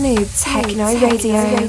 New Techno Radio.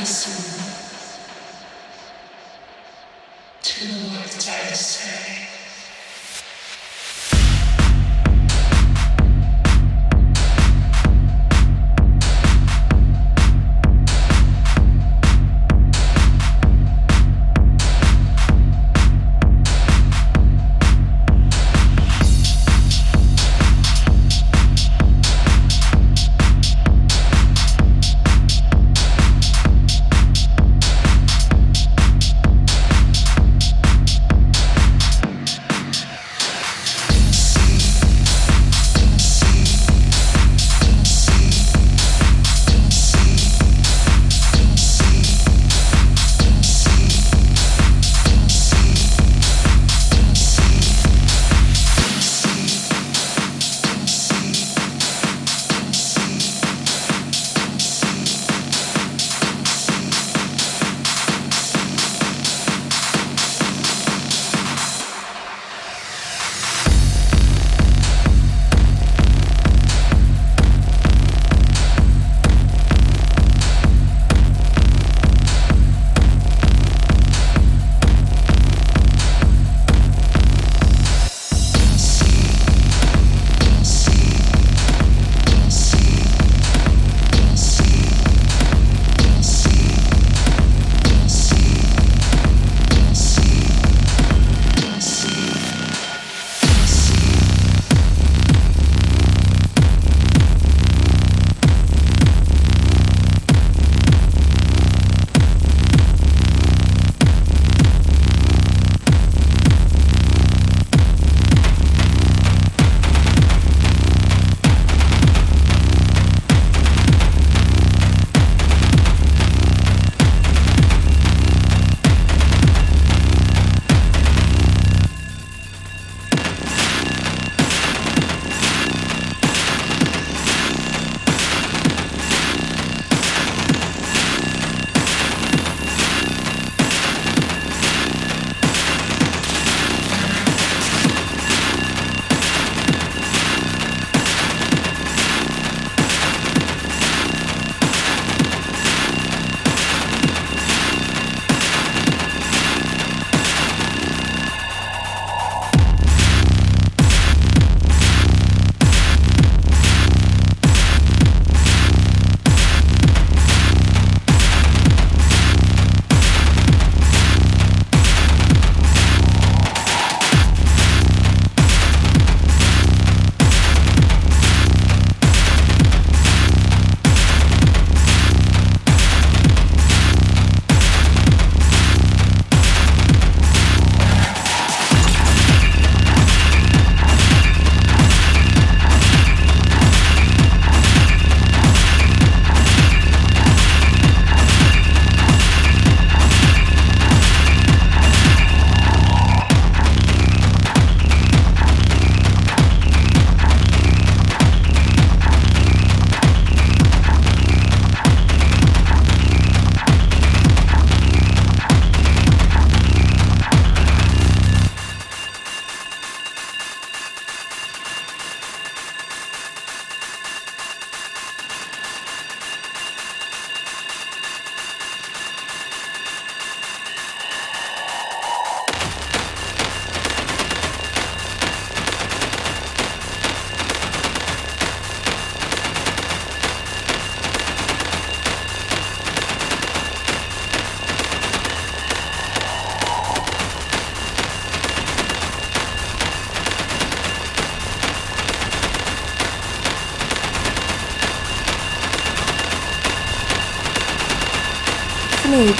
listen to what I say.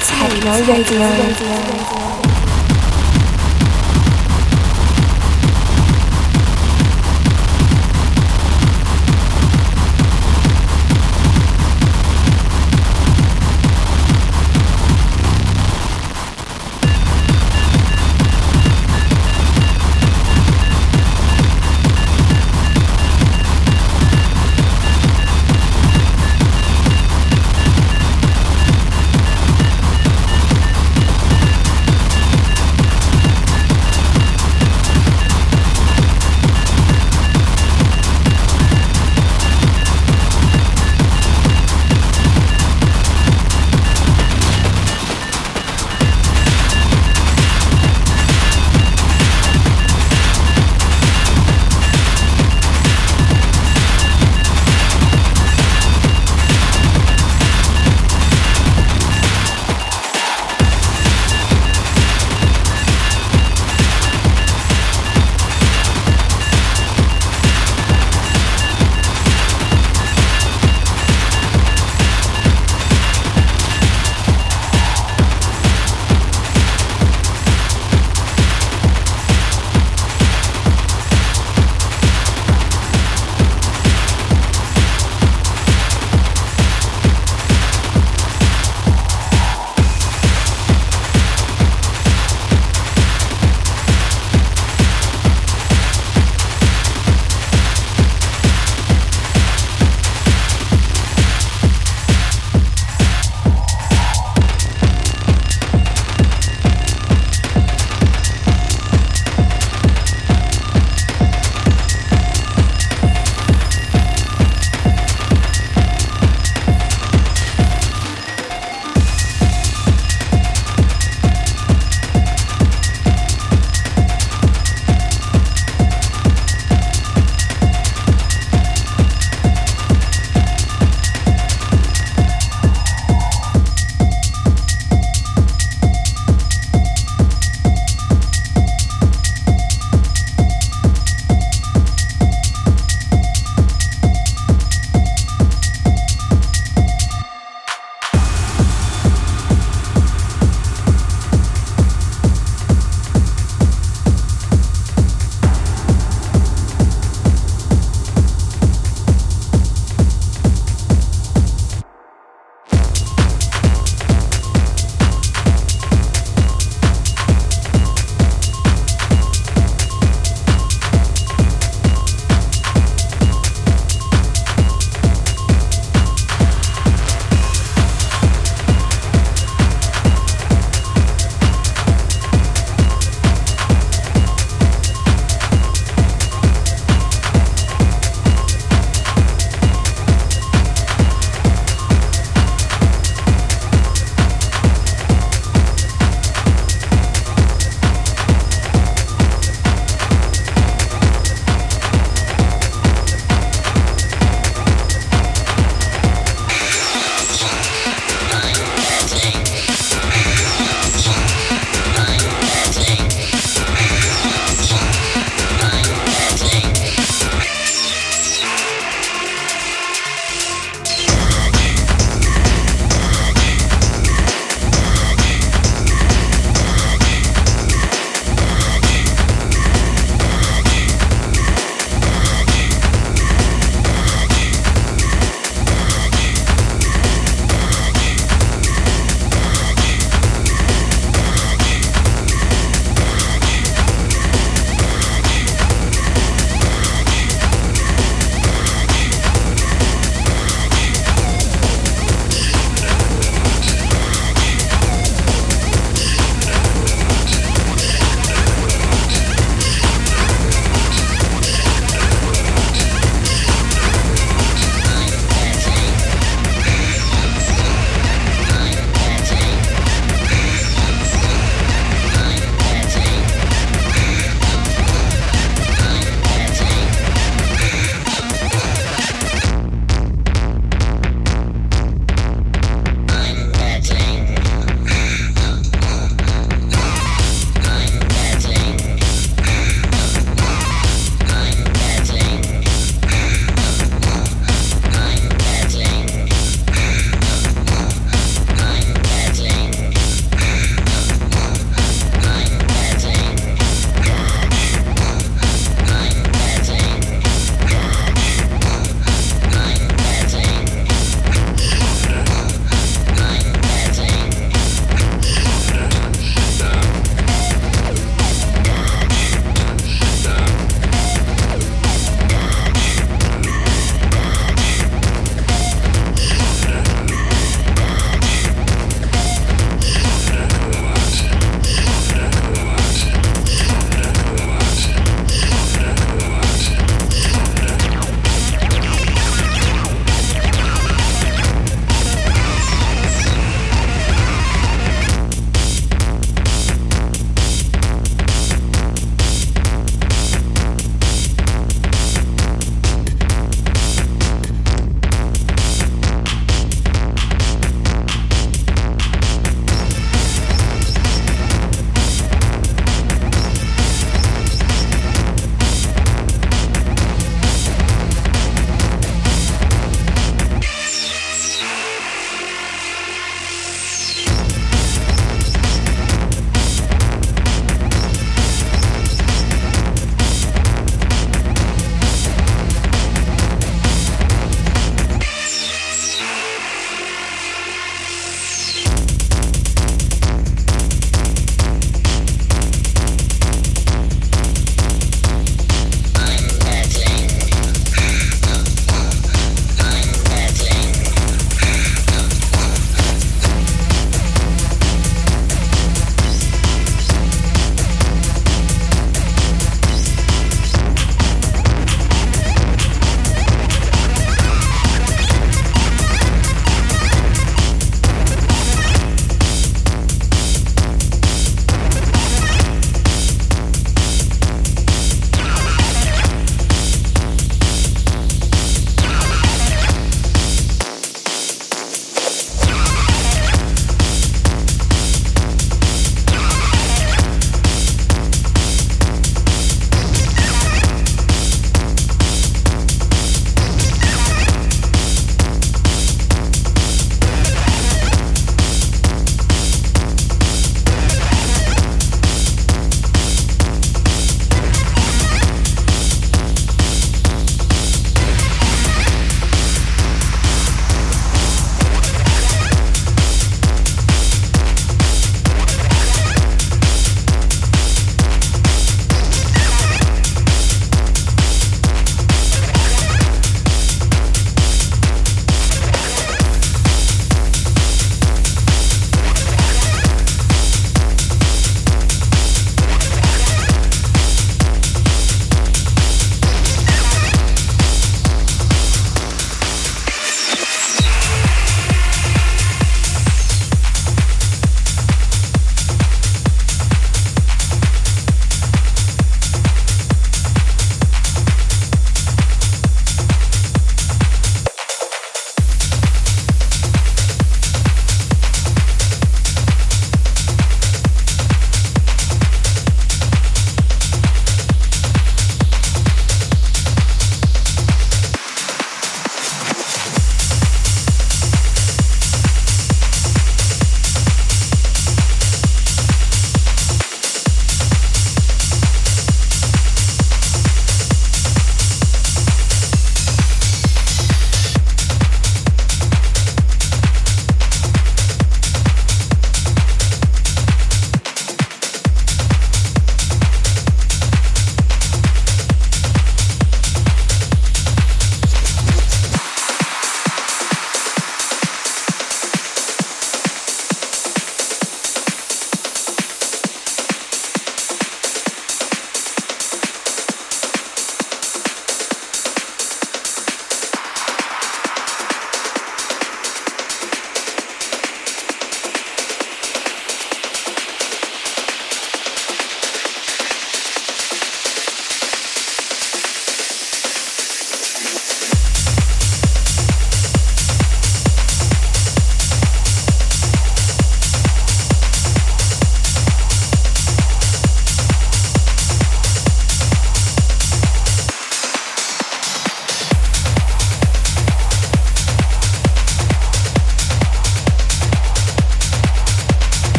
Techno radio.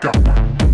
the dark.